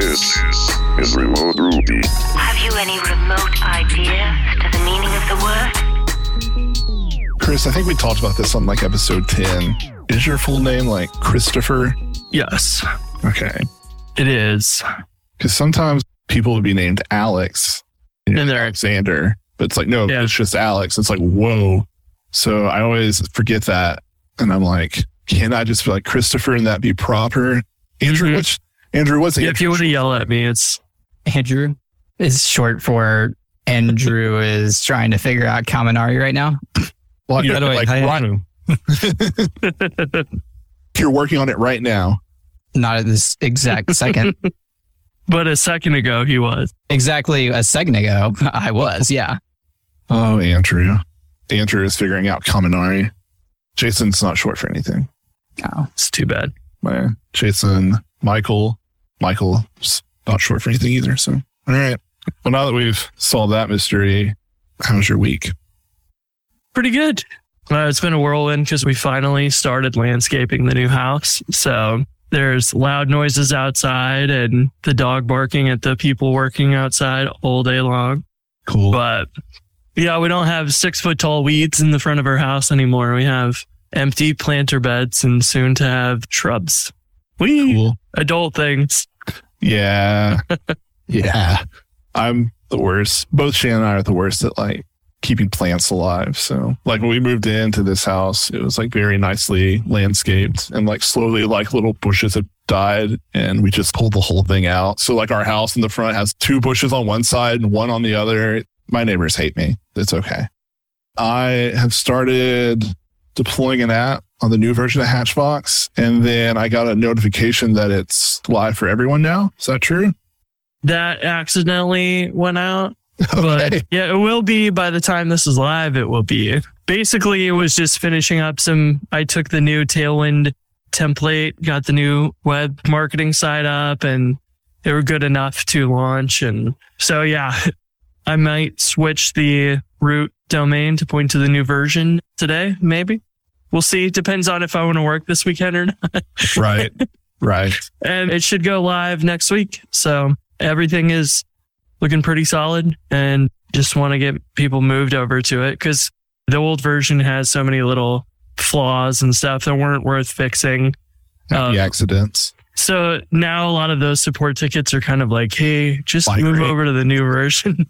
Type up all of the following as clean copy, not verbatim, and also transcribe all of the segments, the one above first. This is Remote Ruby. Have you any remote idea as to the meaning of the word? Chris, I think we talked about this on like episode 10. Is your full name like Christopher? Yes. Okay. It is. Because sometimes people would be named Alex and Alexander, but it's like, no, yeah. It's just Alex. It's like, whoa. So I always forget that. And I'm like, can I just be like Christopher and that be proper? Andrew, mm-hmm. Andrew, what's Andrew? If you want to yell at me, it's Andrew. It's short for Andrew is trying to figure out Kaminari right now. Well, yeah, like Ranu. You're working on it right now. Not at this exact second. But a second ago, he was. Exactly a second ago, I was, yeah. Oh, Andrew. Andrew is figuring out Kaminari. Jason's not short for anything. Oh, it's too bad. Man. Jason, Michael's not short for anything either. So, all right. Well, now that we've solved that mystery, how's your week? Pretty good. It's been a whirlwind because we finally started landscaping the new house. So there's loud noises outside and the dog barking at the people working outside all day long. Cool. But yeah, we don't have 6-foot tall weeds in the front of our house anymore. We have empty planter beds and soon to have shrubs. We cool. Adult things. Yeah. Yeah. I'm the worst. Both Shannon and I are the worst at like keeping plants alive. So like when we moved into this house, it was like very nicely landscaped and like slowly like little bushes had died and we just pulled the whole thing out. So like our house in the front has 2 bushes on one side and 1 on the other. My neighbors hate me. It's okay. I have started deploying an app on the new version of Hatchbox. And then I got a notification that it's live for everyone now. Is that true? That accidentally went out. Okay. But yeah, it will be by the time this is live, it will be. Basically, it was just finishing up I took the new Tailwind template, got the new web marketing site up, and they were good enough to launch. And so, yeah, I might switch the root domain to point to the new version today, maybe. We'll see. Depends on if I want to work this weekend or not. Right. Right. And it should go live next week. So everything is looking pretty solid and just want to get people moved over to it because the old version has so many little flaws and stuff that weren't worth fixing. Happy accidents. So now a lot of those support tickets are kind of like, hey, just move over to the new version.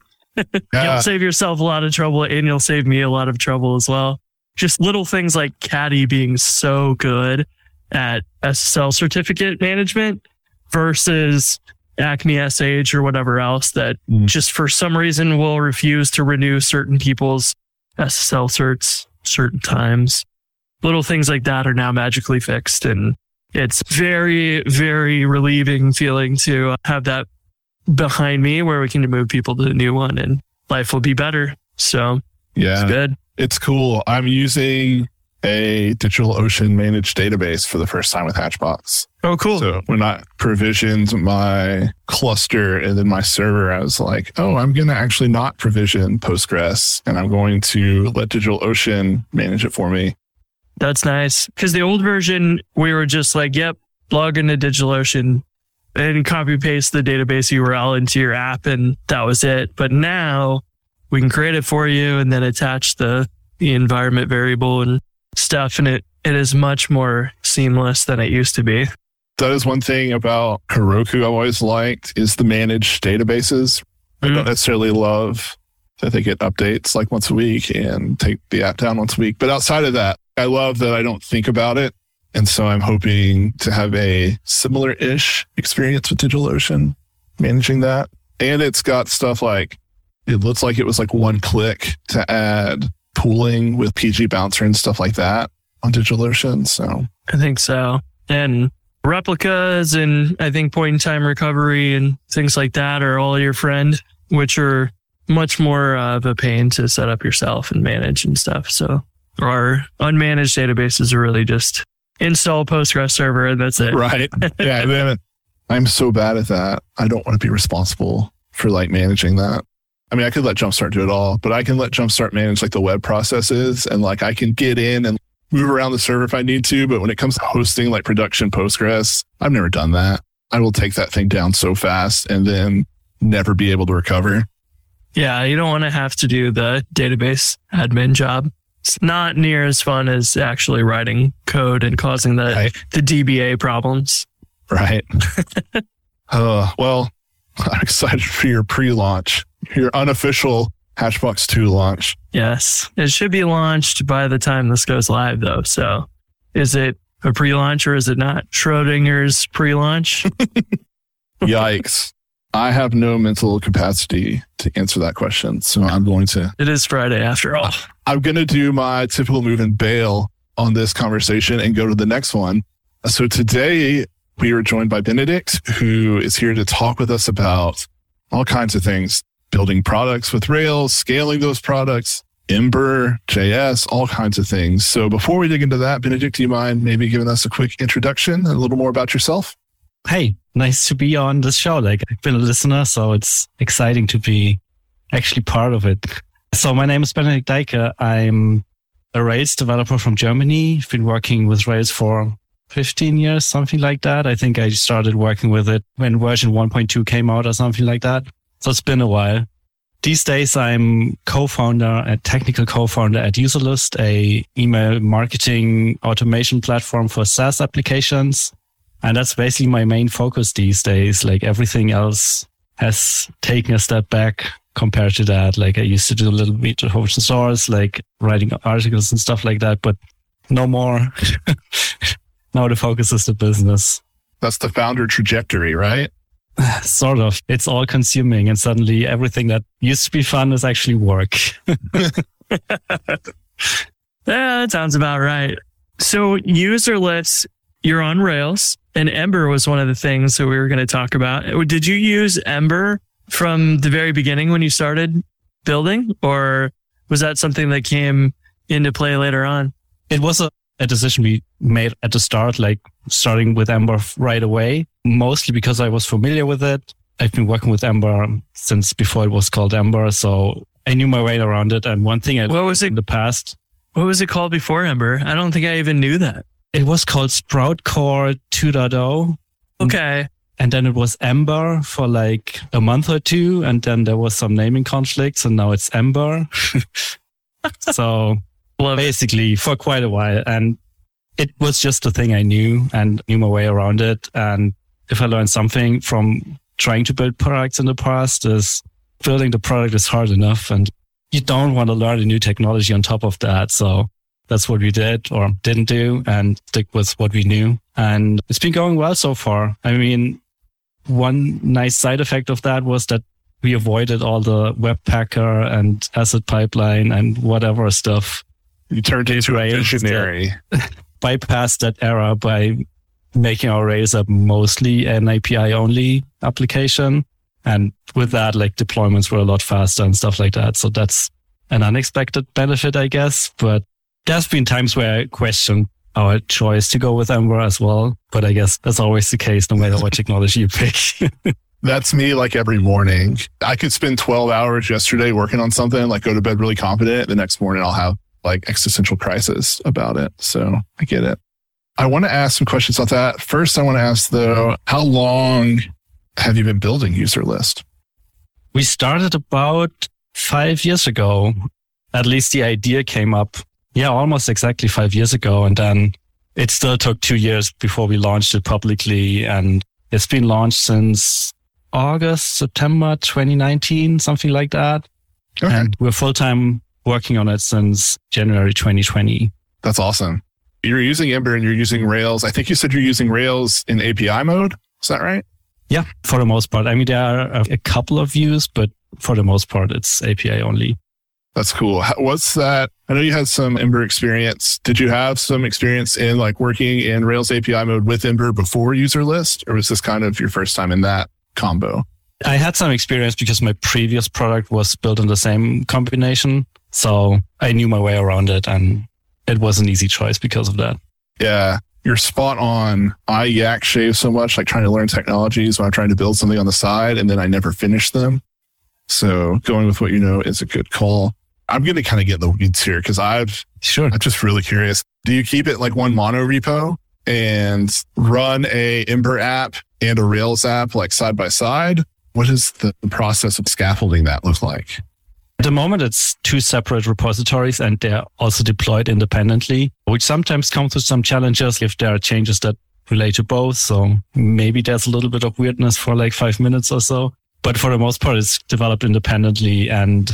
Yeah. You'll save yourself a lot of trouble and you'll save me a lot of trouble as well. Just little things like Caddy being so good at SSL certificate management versus Acme SH or whatever else that just for some reason will refuse to renew certain people's SSL certs certain times. Little things like that are now magically fixed. And it's very, very relieving feeling to have that behind me where we can move people to the new one and life will be better. So yeah, it's good. It's cool. I'm using a DigitalOcean managed database for the first time with Hatchbox. Oh, cool. So when I provisioned my cluster and then my server, I was like, oh, I'm going to actually not provision Postgres and I'm going to let DigitalOcean manage it for me. That's nice. Because the old version, we were just like, yep, log into DigitalOcean and copy paste the database URL into your app and that was it. But now we can create it for you and then attach the environment variable and stuff. And it is much more seamless than it used to be. That is one thing about Heroku I've always liked is the managed databases. I don't necessarily love that they get updates like once a week and take the app down once a week. But outside of that, I love that I don't think about it. And so I'm hoping to have a similar-ish experience with DigitalOcean, managing that. And it's got stuff like, it looks like it was like one click to add pooling with PG Bouncer and stuff like that on DigitalOcean. So I think so. And replicas and I think point in time recovery and things like that are all your friend, which are much more of a pain to set up yourself and manage and stuff. So our unmanaged databases are really just install Postgres server and that's it. Right. Yeah. I'm so bad at that. I don't want to be responsible for like managing that. I mean, I could let Jumpstart do it all, but I can let Jumpstart manage like the web processes and like I can get in and move around the server if I need to. But when it comes to hosting like production Postgres, I've never done that. I will take that thing down so fast and then never be able to recover. Yeah, you don't want to have to do the database admin job. It's not near as fun as actually writing code and causing the DBA problems. Right. Well, I'm excited for your pre-launch, your unofficial Hatchbox 2 launch. Yes. It should be launched by the time this goes live, though. So is it a pre-launch or is it not? Schrodinger's pre-launch? Yikes. I have no mental capacity to answer that question. So I'm going to... It is Friday after all. I'm going to do my typical move and bail on this conversation and go to the next one. So today we are joined by Benedikt, who is here to talk with us about all kinds of things. Building products with Rails, scaling those products, Ember.js, all kinds of things. So before we dig into that, Benedikt, do you mind maybe giving us a quick introduction, a little more about yourself? Hey, nice to be on this show. Like, I've been a listener, so it's exciting to be actually part of it. So my name is Benedikt Deicke. I'm a Rails developer from Germany. I've been working with Rails for 15 years, something like that. I think I started working with it when version 1.2 came out or something like that. So it's been a while. These days, I'm technical co-founder at Userlist, a email marketing automation platform for SaaS applications. And that's basically my main focus these days. Like, everything else has taken a step back compared to that. Like, I used to do a little bit of open source, like writing articles and stuff like that, but no more. Now the focus is the business. That's the founder trajectory, right? Sort of. It's all consuming, and suddenly everything that used to be fun is actually work. Yeah, that sounds about right. So Userlist, you're on Rails, and Ember was one of the things that we were going to talk about. Did you use Ember from the very beginning when you started building, or was that something that came into play later on? It was a decision we made at the start, like starting with Ember right away, mostly because I was familiar with it. I've been working with Ember since before it was called Ember, so I knew my way around it. And one thing in the past... What was it called before Ember? I don't think I even knew that. It was called Sproutcore 2.0. Okay. And then it was Ember for like a month or two, and then there was some naming conflicts, and now it's Ember. So... Basically, for quite a while. And it was just a thing I knew and knew my way around it. And if I learned something from trying to build products in the past, is building the product is hard enough. And you don't want to learn a new technology on top of that. So that's what we did or didn't do and stick with what we knew. And it's been going well so far. I mean, one nice side effect of that was that we avoided all the Webpacker and Asset Pipeline and whatever stuff. You turned into engineering. Bypassed that era by making our Rails app mostly an API-only application. And with that, like, deployments were a lot faster and stuff like that. So that's an unexpected benefit, I guess. But there's been times where I questioned our choice to go with Ember as well. But I guess that's always the case, no matter what technology you pick. That's me, like, every morning. I could spend 12 hours yesterday working on something, like, go to bed really confident. The next morning, I'll have like existential crisis about it. So I get it. I want to ask some questions about that. First, I want to ask though, how long have you been building Userlist? We started about 5 years ago. At least the idea came up. Yeah, almost exactly 5 years ago. And then it still took 2 years before we launched it publicly. And it's been launched since August, September 2019, something like that. Okay. And we're full-time working on it since January 2020. That's awesome. You're using Ember and you're using Rails. I think you said you're using Rails in API mode. Is that right? Yeah, for the most part. I mean, there are a couple of views, but for the most part, it's API only. That's cool. What's that? I know you had some Ember experience. Did you have some experience in like working in Rails API mode with Ember before Userlist? Or was this kind of your first time in that combo? I had some experience because my previous product was built on the same combination. So I knew my way around it, and it was an easy choice because of that. Yeah, you're spot on. I yak shave so much, like trying to learn technologies when I'm trying to build something on the side, and then I never finish them. So going with what you know is a good call. I'm going to kind of get in the weeds here because I'm just really curious. Do you keep it like one mono repo and run a Ember app and a Rails app like side by side? What does the process of scaffolding that look like? At the moment, it's two separate repositories and they're also deployed independently, which sometimes comes with some challenges if there are changes that relate to both. So maybe there's a little bit of weirdness for like 5 minutes or so. But for the most part, it's developed independently. And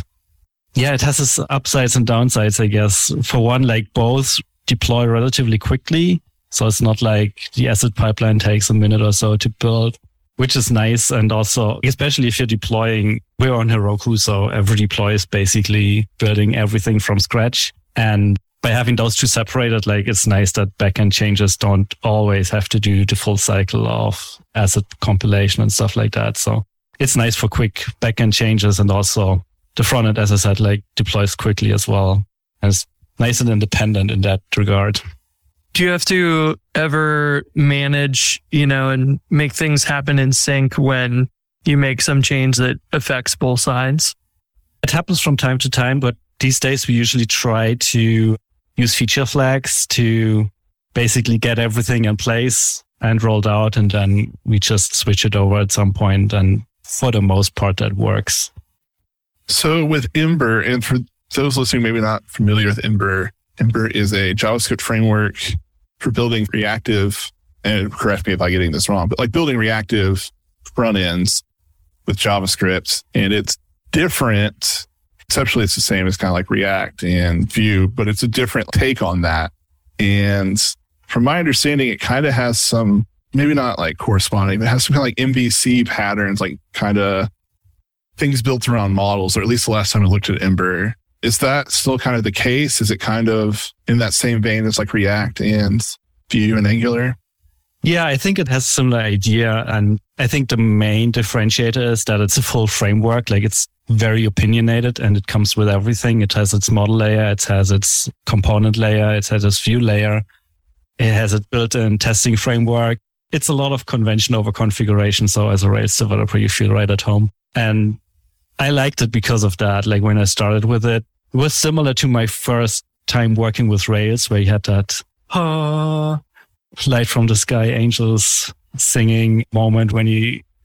yeah, it has its upsides and downsides, I guess. For one, like both deploy relatively quickly. So it's not like the asset pipeline takes a minute or so to build, which is nice. And also, especially if you're deploying, we're on Heroku, so every deploy is basically building everything from scratch. And by having those two separated, like it's nice that backend changes don't always have to do the full cycle of asset compilation and stuff like that. So it's nice for quick backend changes. And also the front end, as I said, like deploys quickly as well. And it's nice and independent in that regard. Do you have to ever manage, and make things happen in sync when you make some change that affects both sides? It happens from time to time, but these days we usually try to use feature flags to basically get everything in place and rolled out, and then we just switch it over at some point. And for the most part, that works. So with Ember, and for those listening maybe not familiar with Ember, Ember is a JavaScript framework for building reactive, and correct me if I'm getting this wrong, but like building reactive front ends with JavaScript. And it's different, conceptually it's the same as kind of like React and Vue, but it's a different take on that. And from my understanding, it kind of has some, maybe not like corresponding, but it has some kind of like MVC patterns, like kind of things built around models, or at least the last time I looked at Ember. Is that still kind of the case? Is it kind of in that same vein as like React and Vue and Angular? Yeah, I think it has a similar idea. And I think the main differentiator is that it's a full framework. Like it's very opinionated and it comes with everything. It has its model layer. It has its component layer. It has its view layer. It has its built-in testing framework. It's a lot of convention over configuration. So as a Rails developer, you feel right at home. And I liked it because of that. Like when I started with it, it was similar to my first time working with Rails, where you had that light from the sky, angels singing moment when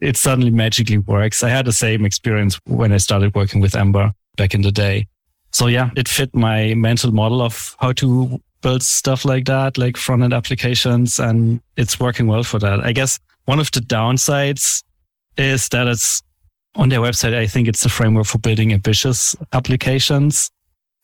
it suddenly magically works. I had the same experience when I started working with Ember back in the day. So yeah, it fit my mental model of how to build stuff like that, like front-end applications, and it's working well for that. I guess one of the downsides is that it's on their website, I think it's a framework for building ambitious applications.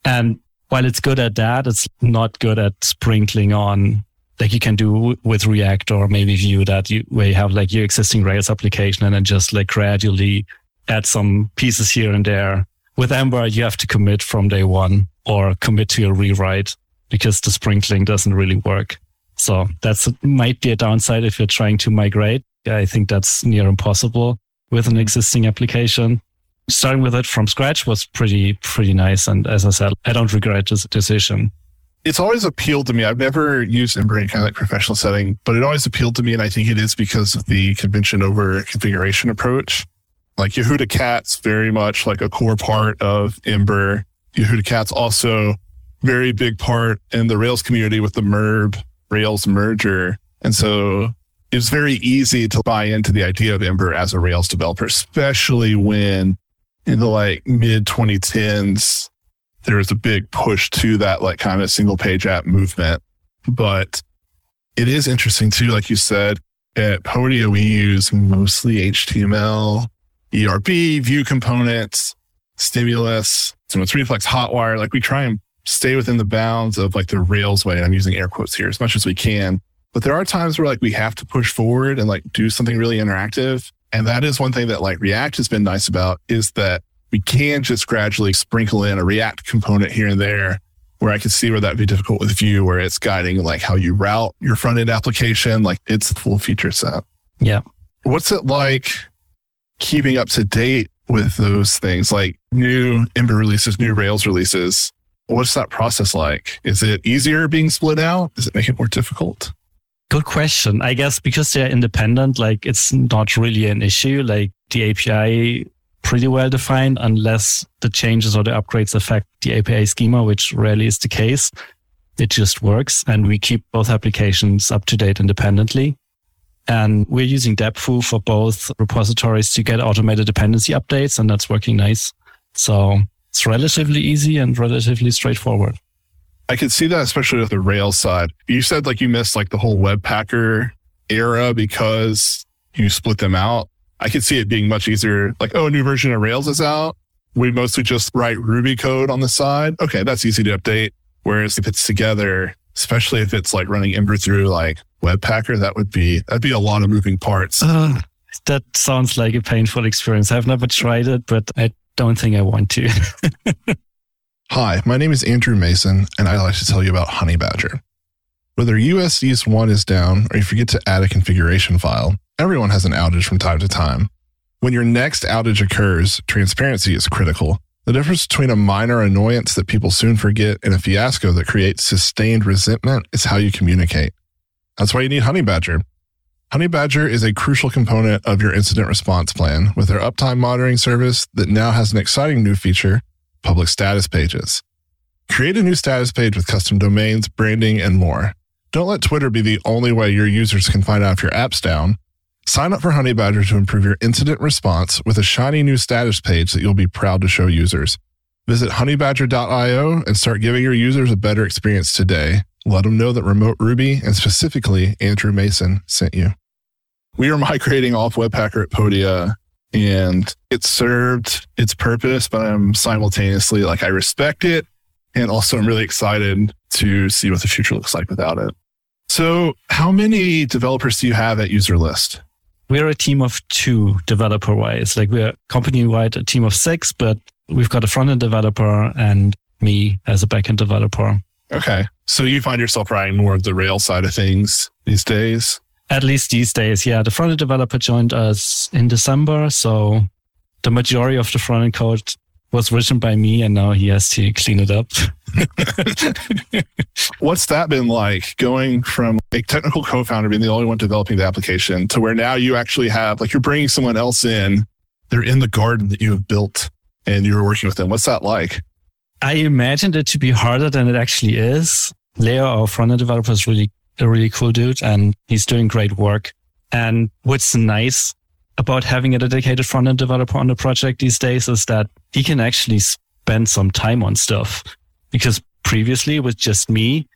And while it's good at that, it's not good at sprinkling on, like you can do with React or maybe Vue, where you have like your existing Rails application and then just like gradually add some pieces here and there. With Ember, you have to commit from day one or commit to your rewrite because the sprinkling doesn't really work. So that might be a downside if you're trying to migrate. I think that's near impossible with an existing application. Starting with it from scratch was pretty nice. And as I said, I don't regret this decision. It's always appealed to me. I've never used Ember in kind of like professional setting, but it always appealed to me. And I think it is because of the convention over configuration approach. Like Yehuda Katz, very much like a core part of Ember. Yehuda Katz also very big part in the Rails community with the Merb Rails merger. And so it's very easy to buy into the idea of Ember as a Rails developer, especially when in the like mid 2010s, there was a big push to that like kind of single page app movement. But it is interesting too, like you said, at Podia, we use mostly HTML, ERB, Vue components, Stimulus, so it's Reflex, Hotwire. Like we try and stay within the bounds of like the Rails way. And I'm using air quotes here as much as we can. But there are times where like we have to push forward and like do something really interactive. And that is one thing that like React has been nice about, is that we can just gradually sprinkle in a React component here and there, where I can see where that'd be difficult with Vue, where it's guiding like how you route your front end application, like it's a full feature set. Yeah. What's it like keeping up to date with those things, like new Ember releases, new Rails releases? What's that process like? Is it easier being split out? Does it make it more difficult? Good question. I guess because they're independent, like it's not really an issue. Like the API pretty well defined, unless the changes or the upgrades affect the API schema, which rarely is the case. It just works, and we keep both applications up to date independently. And we're using Depfu for both repositories to get automated dependency updates, and that's working nice. So it's relatively easy and relatively straightforward. I could see that, especially with the Rails side. You said you missed the whole Webpacker era because you split them out. I could see it being much easier. A new version of Rails is out. We mostly just write Ruby code on the side. Okay, that's easy to update. Whereas if it's together, especially if it's running Ember through Webpacker, that'd be a lot of moving parts. That sounds like a painful experience. I've never tried it, but I don't think I want to. Hi, my name is Andrew Mason, and I'd like to tell you about Honey Badger. Whether USES1 is down or you forget to add a configuration file, everyone has an outage from time to time. When your next outage occurs, transparency is critical. The difference between a minor annoyance that people soon forget and a fiasco that creates sustained resentment is how you communicate. That's why you need Honey Badger. Honey Badger is a crucial component of your incident response plan with their uptime monitoring service that now has an exciting new feature, public status pages. Create a new status page with custom domains, branding, and more. Don't let Twitter be the only way your users can find out if your app's down. Sign up for Honey Badger to improve your incident response with a shiny new status page that you'll be proud to show users. Visit honeybadger.io and start giving your users a better experience today. Let them know that Remote Ruby and specifically Andrew Mason sent you. We are migrating off Webpacker at Podia, and it served its purpose, but I'm simultaneously I respect it, and also I'm really excited to see what the future looks like without it. So how many developers do you have at Userlist? We're a team of 2 developer-wise. We're company-wide a team of 6, but we've got a front-end developer and me as a back-end developer. Okay. So you find yourself writing more of the Rails side of things these days? At least these days, yeah. The front-end developer joined us in December, so the majority of the front-end code was written by me, and now he has to clean it up. What's that been like, going from a technical co-founder being the only one developing the application to where now you actually have, you're bringing someone else in, they're in the garden that you have built and you're working with them. What's that like? I imagined it to be harder than it actually is. Leo, our front-end developer, is really a really cool dude, and he's doing great work. And what's nice about having a dedicated front-end developer on the project these days is that he can actually spend some time on stuff. Because previously with just me,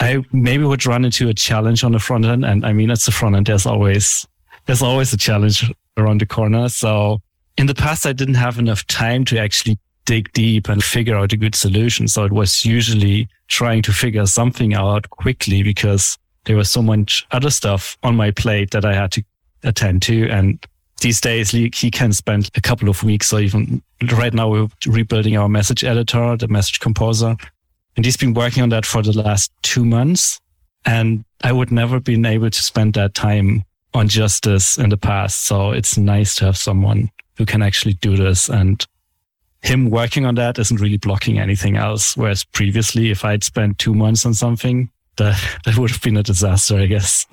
I maybe would run into a challenge on the front end. And I mean, it's the front end. There's always a challenge around the corner. So in the past, I didn't have enough time to actually dig deep and figure out a good solution. So it was usually trying to figure something out quickly because there was so much other stuff on my plate that I had to attend to. And these days, he can spend a couple of weeks, or even right now we're rebuilding our message editor, the message composer. And he's been working on that for the last 2 months. And I would never been able to spend that time on just this in the past. So it's nice to have someone who can actually do this. And him working on that isn't really blocking anything else. Whereas previously, if I'd spent 2 months on something, that would have been a disaster, I guess.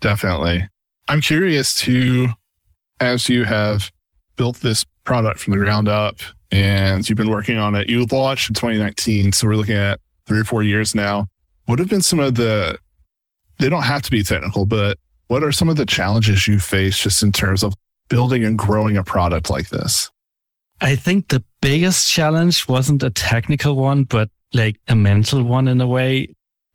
Definitely. I'm curious to... As you have built this product from the ground up and you've been working on it, you launched in 2019. So we're looking at 3 or 4 years now. What have been some of the, they don't have to be technical, but what are some of the challenges you face just in terms of building and growing a product like this? I think the biggest challenge wasn't a technical one, but a mental one in a way,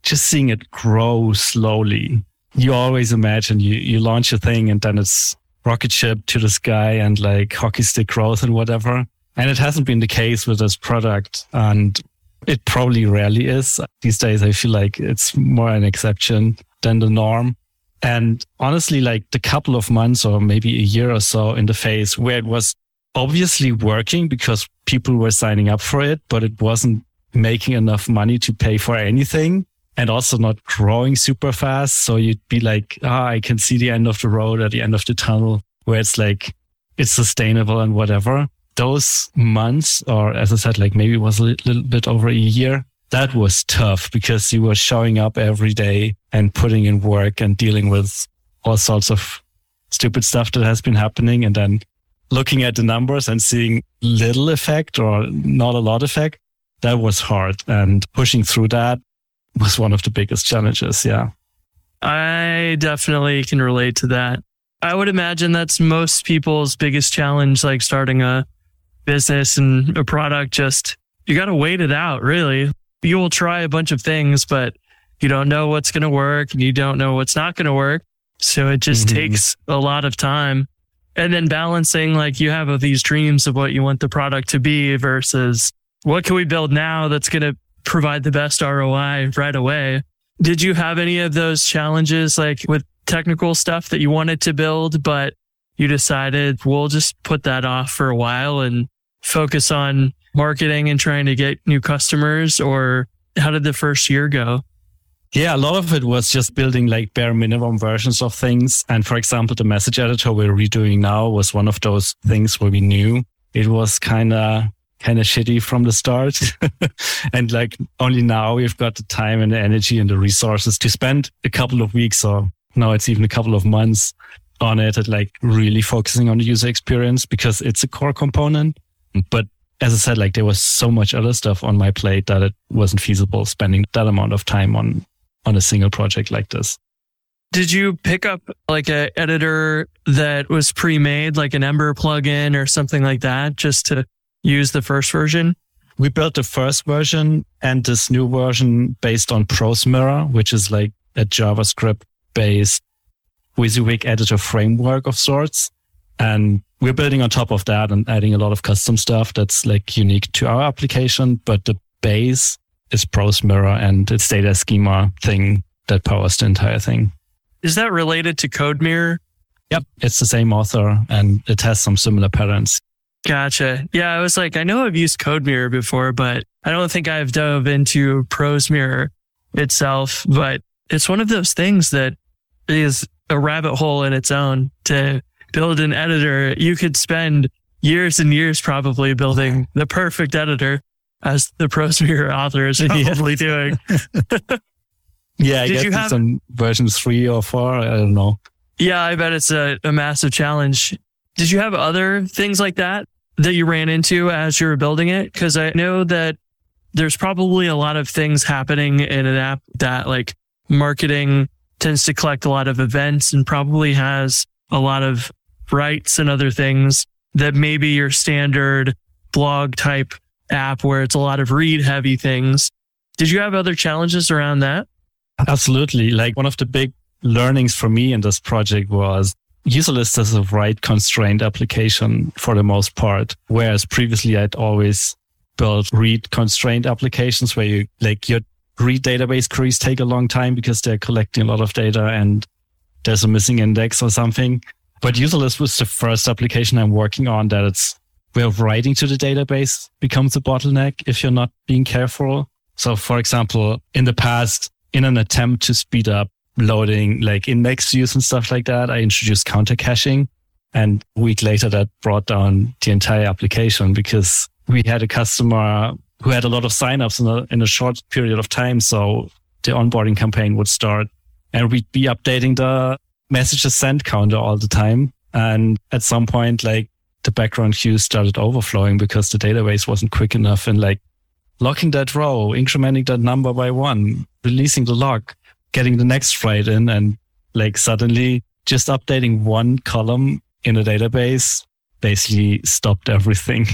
just seeing it grow slowly. You always imagine you launch a thing and then it's rocket ship to the sky and hockey stick growth and whatever. And it hasn't been the case with this product. And it probably rarely is. These days, I feel like it's more an exception than the norm. And honestly, the couple of months or maybe a year or so in the phase where it was obviously working because people were signing up for it, but it wasn't making enough money to pay for anything. And also not growing super fast. So you'd be I can see the end of the road or the end of the tunnel where it's it's sustainable and whatever. Those months, or as I said, maybe it was a little bit over a year, that was tough because you were showing up every day and putting in work and dealing with all sorts of stupid stuff that has been happening. And then looking at the numbers and seeing little effect or not a lot effect, that was hard. And pushing through that was one of the biggest challenges. Yeah. I definitely can relate to that. I would imagine that's most people's biggest challenge, like starting a business and a product. Just, you got to wait it out, really. You will try a bunch of things, but you don't know what's going to work and you don't know what's not going to work. So it just takes a lot of time. And then balancing, like, you have these dreams of what you want the product to be versus what can we build now that's going to provide the best ROI right away. Did you have any of those challenges, like with technical stuff that you wanted to build, but you decided we'll just put that off for a while and focus on marketing and trying to get new customers? Or how did the first year go? Yeah, a lot of it was just building like bare minimum versions of things. And for example, the message editor we're redoing now was one of those things where we knew it was kind of shitty from the start. And like only now we've got the time and the energy and the resources to spend a couple of weeks, or now it's even a couple of months on it, at like really focusing on the user experience because it's a core component. But as I said, like there was so much other stuff on my plate that it wasn't feasible spending that amount of time on a single project like this. Did you pick up like an editor that was pre-made, like an Ember plugin or something like that, just to use the first version? We built the first version and this new version based on ProseMirror, which is like a JavaScript-based WYSIWYG editor framework of sorts. And we're building on top of that and adding a lot of custom stuff that's like unique to our application. But the base is ProseMirror and its data schema thing that powers the entire thing. Is that related to CodeMirror? Yep. It's the same author and it has some similar patterns. Gotcha. Yeah, I was like, I know I've used CodeMirror before, but I don't think I've dove into ProseMirror itself. But it's one of those things that is a rabbit hole in its own. To build an editor, you could spend years and years probably building the perfect editor, as the ProseMirror author is probably doing. Yeah, I guess it's on version 3 or 4. I don't know. Yeah, I bet it's a massive challenge. Did you have other things like that you ran into as you were building it? Because I know that there's probably a lot of things happening in an app that like marketing tends to collect a lot of events and probably has a lot of rights and other things that maybe your standard blog type app where it's a lot of read heavy things. Did you have other challenges around that? Absolutely. Like one of the big learnings for me in this project was Userlist is a write-constrained application for the most part, whereas previously I'd always built read-constrained applications where you like your read database queries take a long time because they're collecting a lot of data and there's a missing index or something. But Userlist was the first application I'm working on that it's where writing to the database becomes a bottleneck if you're not being careful. So for example, in the past, in an attempt to speed up loading like index views and stuff like that, I introduced counter caching. And a week later, that brought down the entire application because we had a customer who had a lot of signups in a short period of time. So the onboarding campaign would start and we'd be updating the messages sent counter all the time. And at some point, like the background queue started overflowing because the database wasn't quick enough and like locking that row, incrementing that number by 1, releasing the lock, getting the next write in, and like suddenly just updating 1 column in a database basically stopped everything.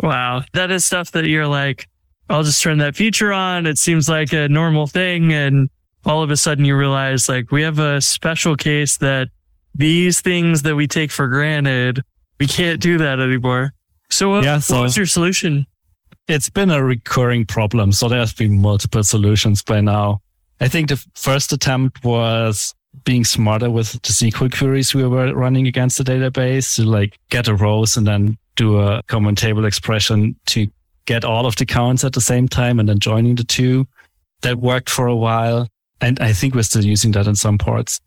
Wow. That is stuff that you're like, I'll just turn that feature on. It seems like a normal thing. And all of a sudden you realize like we have a special case that these things that we take for granted, we can't do that anymore. So what was your solution? It's been a recurring problem. So there's been multiple solutions by now. I think the first attempt was being smarter with the SQL queries we were running against the database to like get a rows and then do a common table expression to get all of the counts at the same time and then joining the two. That worked for a while. And I think we're still using that in some parts.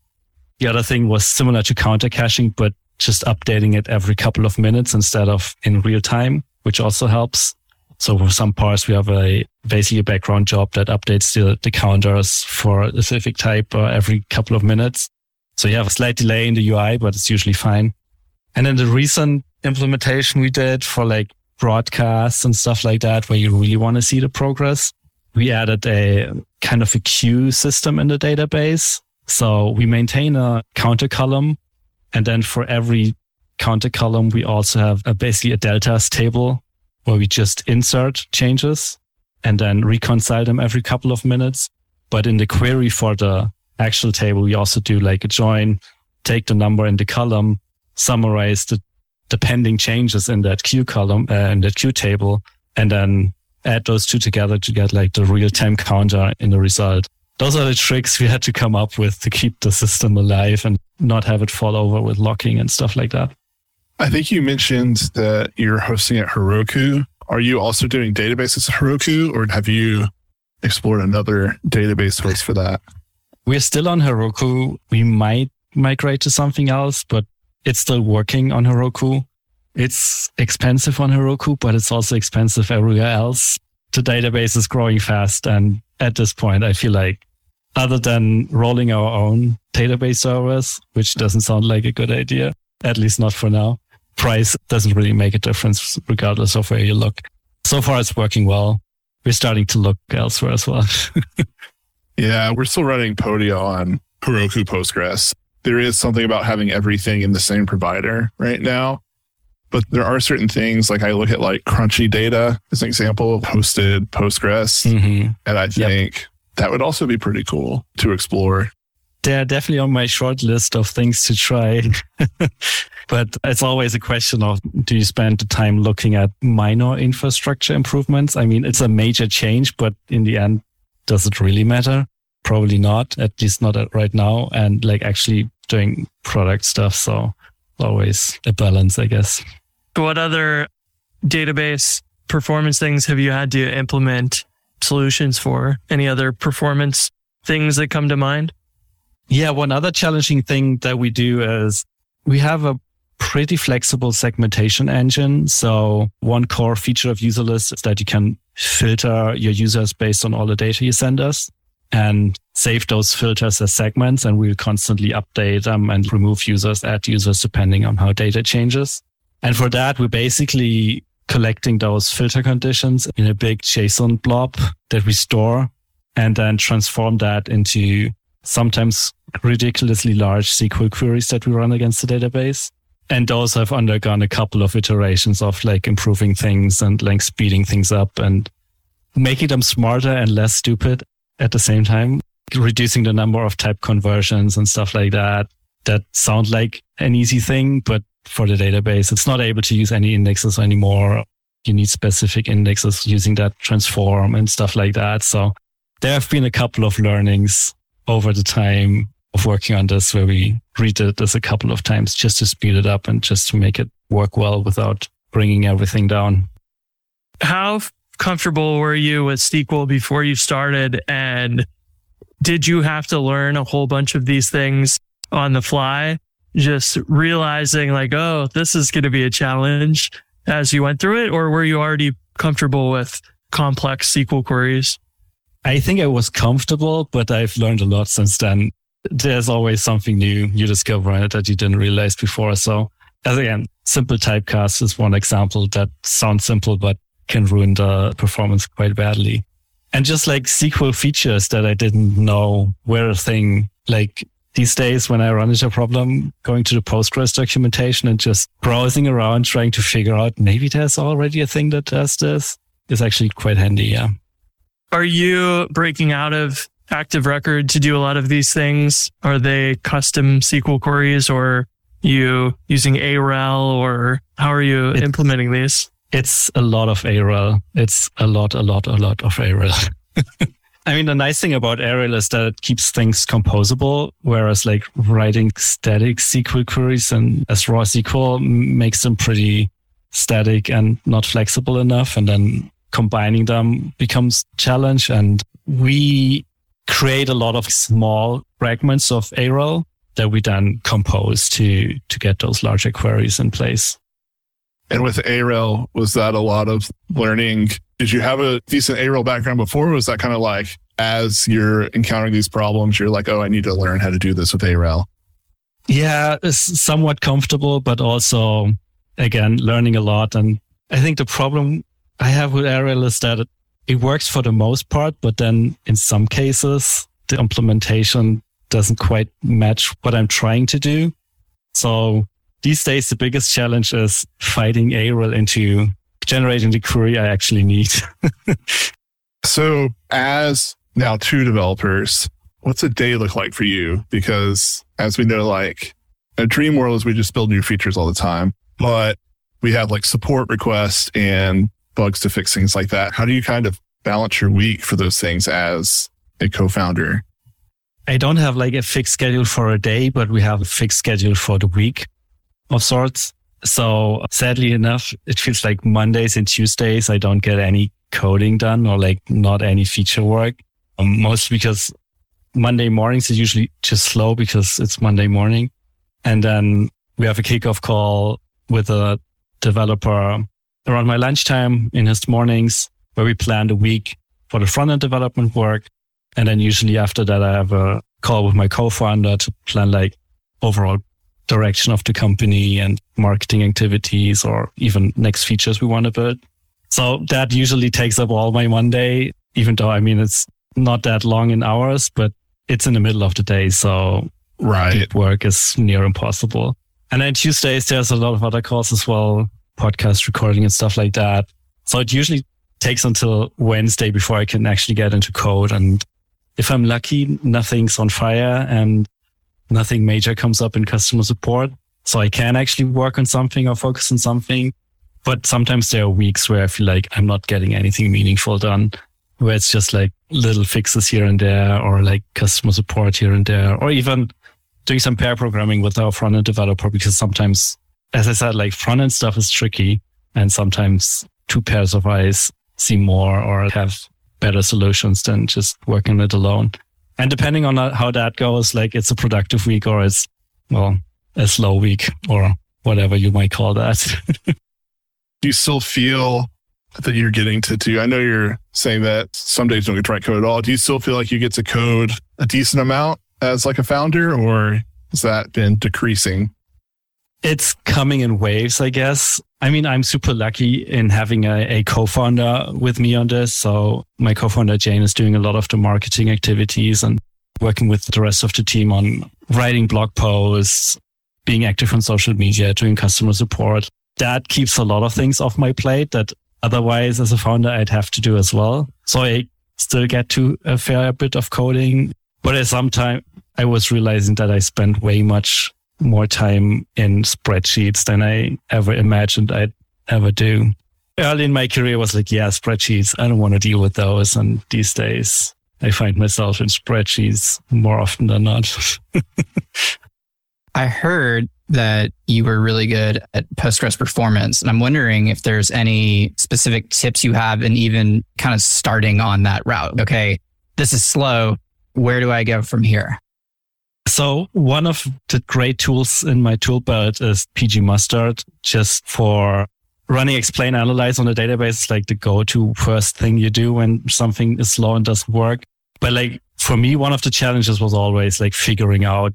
The other thing was similar to counter caching, but just updating it every couple of minutes instead of in real time, which also helps. So for some parts, we have basically a background job that updates the counters for a specific type every couple of minutes. So you have a slight delay in the UI, but it's usually fine. And then the recent implementation we did for like broadcasts and stuff like that, where you really want to see the progress, we added a kind of a queue system in the database. So we maintain a counter column. And then for every counter column, we also have basically a deltas table where we just insert changes and then reconcile them every couple of minutes. But in the query for the actual table, we also do like a join, take the number in the column, summarize the pending changes in that queue column, in that queue table, and then add those two together to get like the real-time counter in the result. Those are the tricks we had to come up with to keep the system alive and not have it fall over with locking and stuff like that. I think you mentioned that you're hosting at Heroku. Are you also doing databases at Heroku, or have you explored another database host for that? We're still on Heroku. We might migrate to something else, but it's still working on Heroku. It's expensive on Heroku, but it's also expensive everywhere else. The database is growing fast. And at this point, I feel like other than rolling our own database servers, which doesn't sound like a good idea, at least not for now, price doesn't really make a difference regardless of where you look. So far, it's working well. We're starting to look elsewhere as well. Yeah, we're still running Podia on Heroku Postgres. There is something about having everything in the same provider right now. But there are certain things, like I look at like Crunchy Data as an example of hosted Postgres. Mm-hmm. And I think that would also be pretty cool to explore. They're definitely on my short list of things to try. But it's always a question of, do you spend the time looking at minor infrastructure improvements? I mean, it's a major change, but in the end, does it really matter? Probably not, at least not right now. And like actually doing product stuff. So always a balance, I guess. What other database performance things have you had to implement solutions for? Any other performance things that come to mind? Yeah, one other challenging thing that we do is we have a pretty flexible segmentation engine. So one core feature of Userlist is that you can filter your users based on all the data you send us and save those filters as segments. And we'll constantly update them and remove users, add users, depending on how data changes. And for that, we're basically collecting those filter conditions in a big JSON blob that we store and then transform that into sometimes ridiculously large SQL queries that we run against the database. And those have undergone a couple of iterations of like improving things and like speeding things up and making them smarter and less stupid at the same time, reducing the number of type conversions and stuff like that. That sound like an easy thing, but for the database, it's not able to use any indexes anymore. You need specific indexes using that transform and stuff like that. So there have been a couple of learnings over the time of working on this, where we redid this a couple of times just to speed it up and just to make it work well without bringing everything down. How comfortable were you with SQL before you started? And did you have to learn a whole bunch of these things on the fly? Just realizing like, oh, this is going to be a challenge as you went through it? Or were you already comfortable with complex SQL queries? I think I was comfortable, but I've learned a lot since then. There's always something new you discover that you didn't realize before. So as again, simple typecast is one example that sounds simple, but can ruin the performance quite badly. And just like SQL features that I didn't know were a thing. Like these days when I run into a problem, going to the Postgres documentation and just browsing around, trying to figure out maybe there's already a thing that does this is actually quite handy. Yeah. Are you breaking out of Active Record to do a lot of these things? Are they custom SQL queries, or you using AREL, or how are you implementing these? It's a lot of AREL. It's a lot of AREL. I mean, the nice thing about AREL is that it keeps things composable, whereas like writing static SQL queries and as raw SQL makes them pretty static and not flexible enough. And then combining them becomes a challenge. And we create a lot of small fragments of AREL that we then compose to get those larger queries in place. And with AREL, was that a lot of learning? Did you have a decent AREL background before? Or was that kind of like, as you're encountering these problems, you're like, oh, I need to learn how to do this with AREL? Yeah, it's somewhat comfortable, but also, again, learning a lot. And I think the problem I have with AREL is that it works for the most part, but then in some cases, the implementation doesn't quite match what I'm trying to do. So these days, the biggest challenge is fighting AREL into generating the query I actually need. So as now two developers, what's a day look like for you? Because as we know, like a dream world is we just build new features all the time, but we have like support requests and bugs to fix, things like that. How do you kind of balance your week for those things as a co-founder? I don't have like a fixed schedule for a day, but we have a fixed schedule for the week of sorts. So sadly enough, it feels like Mondays and Tuesdays, I don't get any coding done or like not any feature work. Mostly because Monday mornings are usually just slow because it's Monday morning. And then we have a kickoff call with a developer around my lunchtime in his mornings where we plan the week for the front-end development work. And then usually after that, I have a call with my co-founder to plan like overall direction of the company and marketing activities or even next features we want to build. So that usually takes up all my Monday, even though, I mean, it's not that long in hours, but it's in the middle of the day. So deep work is near impossible. And then Tuesdays, there's a lot of other calls as well, podcast recording and stuff like that. So it usually takes until Wednesday before I can actually get into code. And if I'm lucky, nothing's on fire and nothing major comes up in customer support. So I can actually work on something or focus on something. But sometimes there are weeks where I feel like I'm not getting anything meaningful done, where it's just like little fixes here and there or like customer support here and there, or even doing some pair programming with our front-end developer, because sometimes, as I said, like front-end stuff is tricky and sometimes two pairs of eyes see more or have better solutions than just working it alone. And depending on how that goes, like it's a productive week or it's, well, a slow week or whatever you might call that. You still feel that you're getting to do, I know you're saying that some days don't get to write code at all. Do you still feel like you get to code a decent amount as like a founder, or has that been decreasing? It's coming in waves, I guess. I mean, I'm super lucky in having a co-founder with me on this. So my co-founder, Jane, is doing a lot of the marketing activities and working with the rest of the team on writing blog posts, being active on social media, doing customer support. That keeps a lot of things off my plate that otherwise as a founder, I'd have to do as well. So I still get to a fair bit of coding. But at some time, I was realizing that I spent way much more time in spreadsheets than I ever imagined I'd ever do. Early in my career, I was like, yeah, spreadsheets, I don't want to deal with those. And these days, I find myself in spreadsheets more often than not. I heard that you were really good at Postgres performance, and I'm wondering if there's any specific tips you have in even kind of starting on that route. Okay, this is slow. Where do I go from here? So one of the great tools in my tool belt is PG Mustard, just for running explain analyze on the database. It's like the go-to first thing you do when something is slow and doesn't work. But like for me, one of the challenges was always like figuring out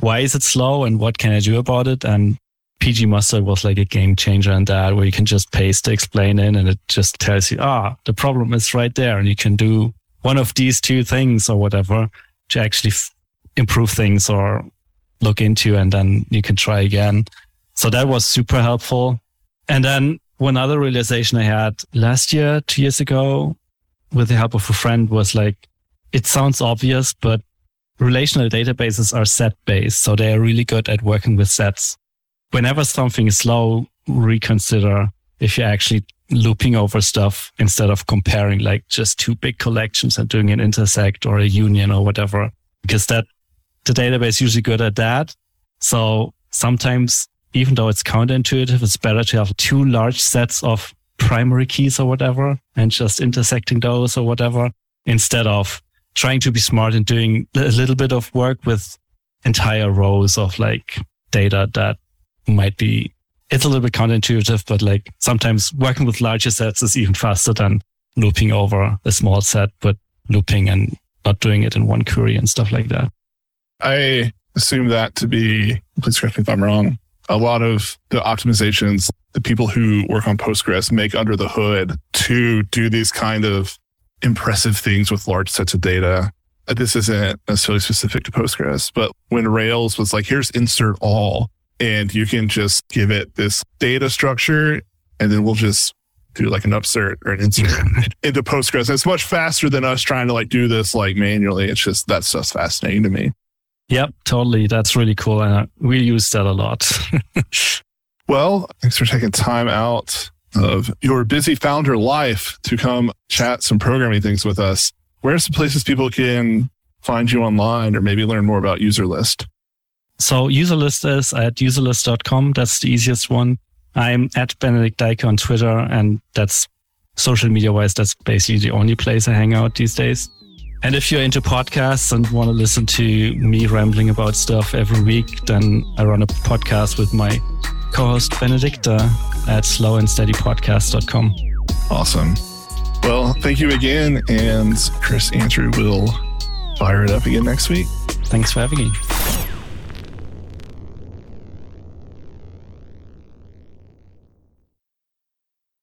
why is it slow and what can I do about it? And PG Mustard was like a game changer in that, where you can just paste the explain in and it just tells you, the problem is right there. And you can do one of these two things or whatever to actually improve things or look into, and then you can try again. So that was super helpful. And then one other realization I had last year, 2 years ago, with the help of a friend, was like, it sounds obvious, but relational databases are set-based. So they are really good at working with sets. Whenever something is slow, reconsider if you're actually looping over stuff instead of comparing like just two big collections and doing an intersect or a union or whatever, because the database is usually good at that. So sometimes, even though it's counterintuitive, it's better to have two large sets of primary keys or whatever and just intersecting those or whatever, instead of trying to be smart and doing a little bit of work with entire rows of like data that might be, it's a little bit counterintuitive, but like sometimes working with larger sets is even faster than looping over a small set, but looping and not doing it in one query and stuff like that. I assume that to be, please correct me if I'm wrong, a lot of the optimizations the people who work on Postgres make under the hood to do these kind of impressive things with large sets of data. This isn't necessarily specific to Postgres, but when Rails was like, here's insert all, and you can just give it this data structure, and then we'll just do like an upsert or an insert into Postgres. And it's much faster than us trying to like do this like manually. It's just, that's just fascinating to me. Yep, totally. That's really cool. And we use that a lot. Well, thanks for taking time out of your busy founder life to come chat some programming things with us. Where are some places people can find you online or maybe learn more about Userlist? So Userlist is at userlist.com. That's the easiest one. I'm at Benedikt Deicke on Twitter, and that's social media-wise, that's basically the only place I hang out these days. And if you're into podcasts and want to listen to me rambling about stuff every week, then I run a podcast with my co-host Benedikt at slowandsteadypodcast.com. Awesome. Well, thank you again. And Chris Andrew will fire it up again next week. Thanks for having me.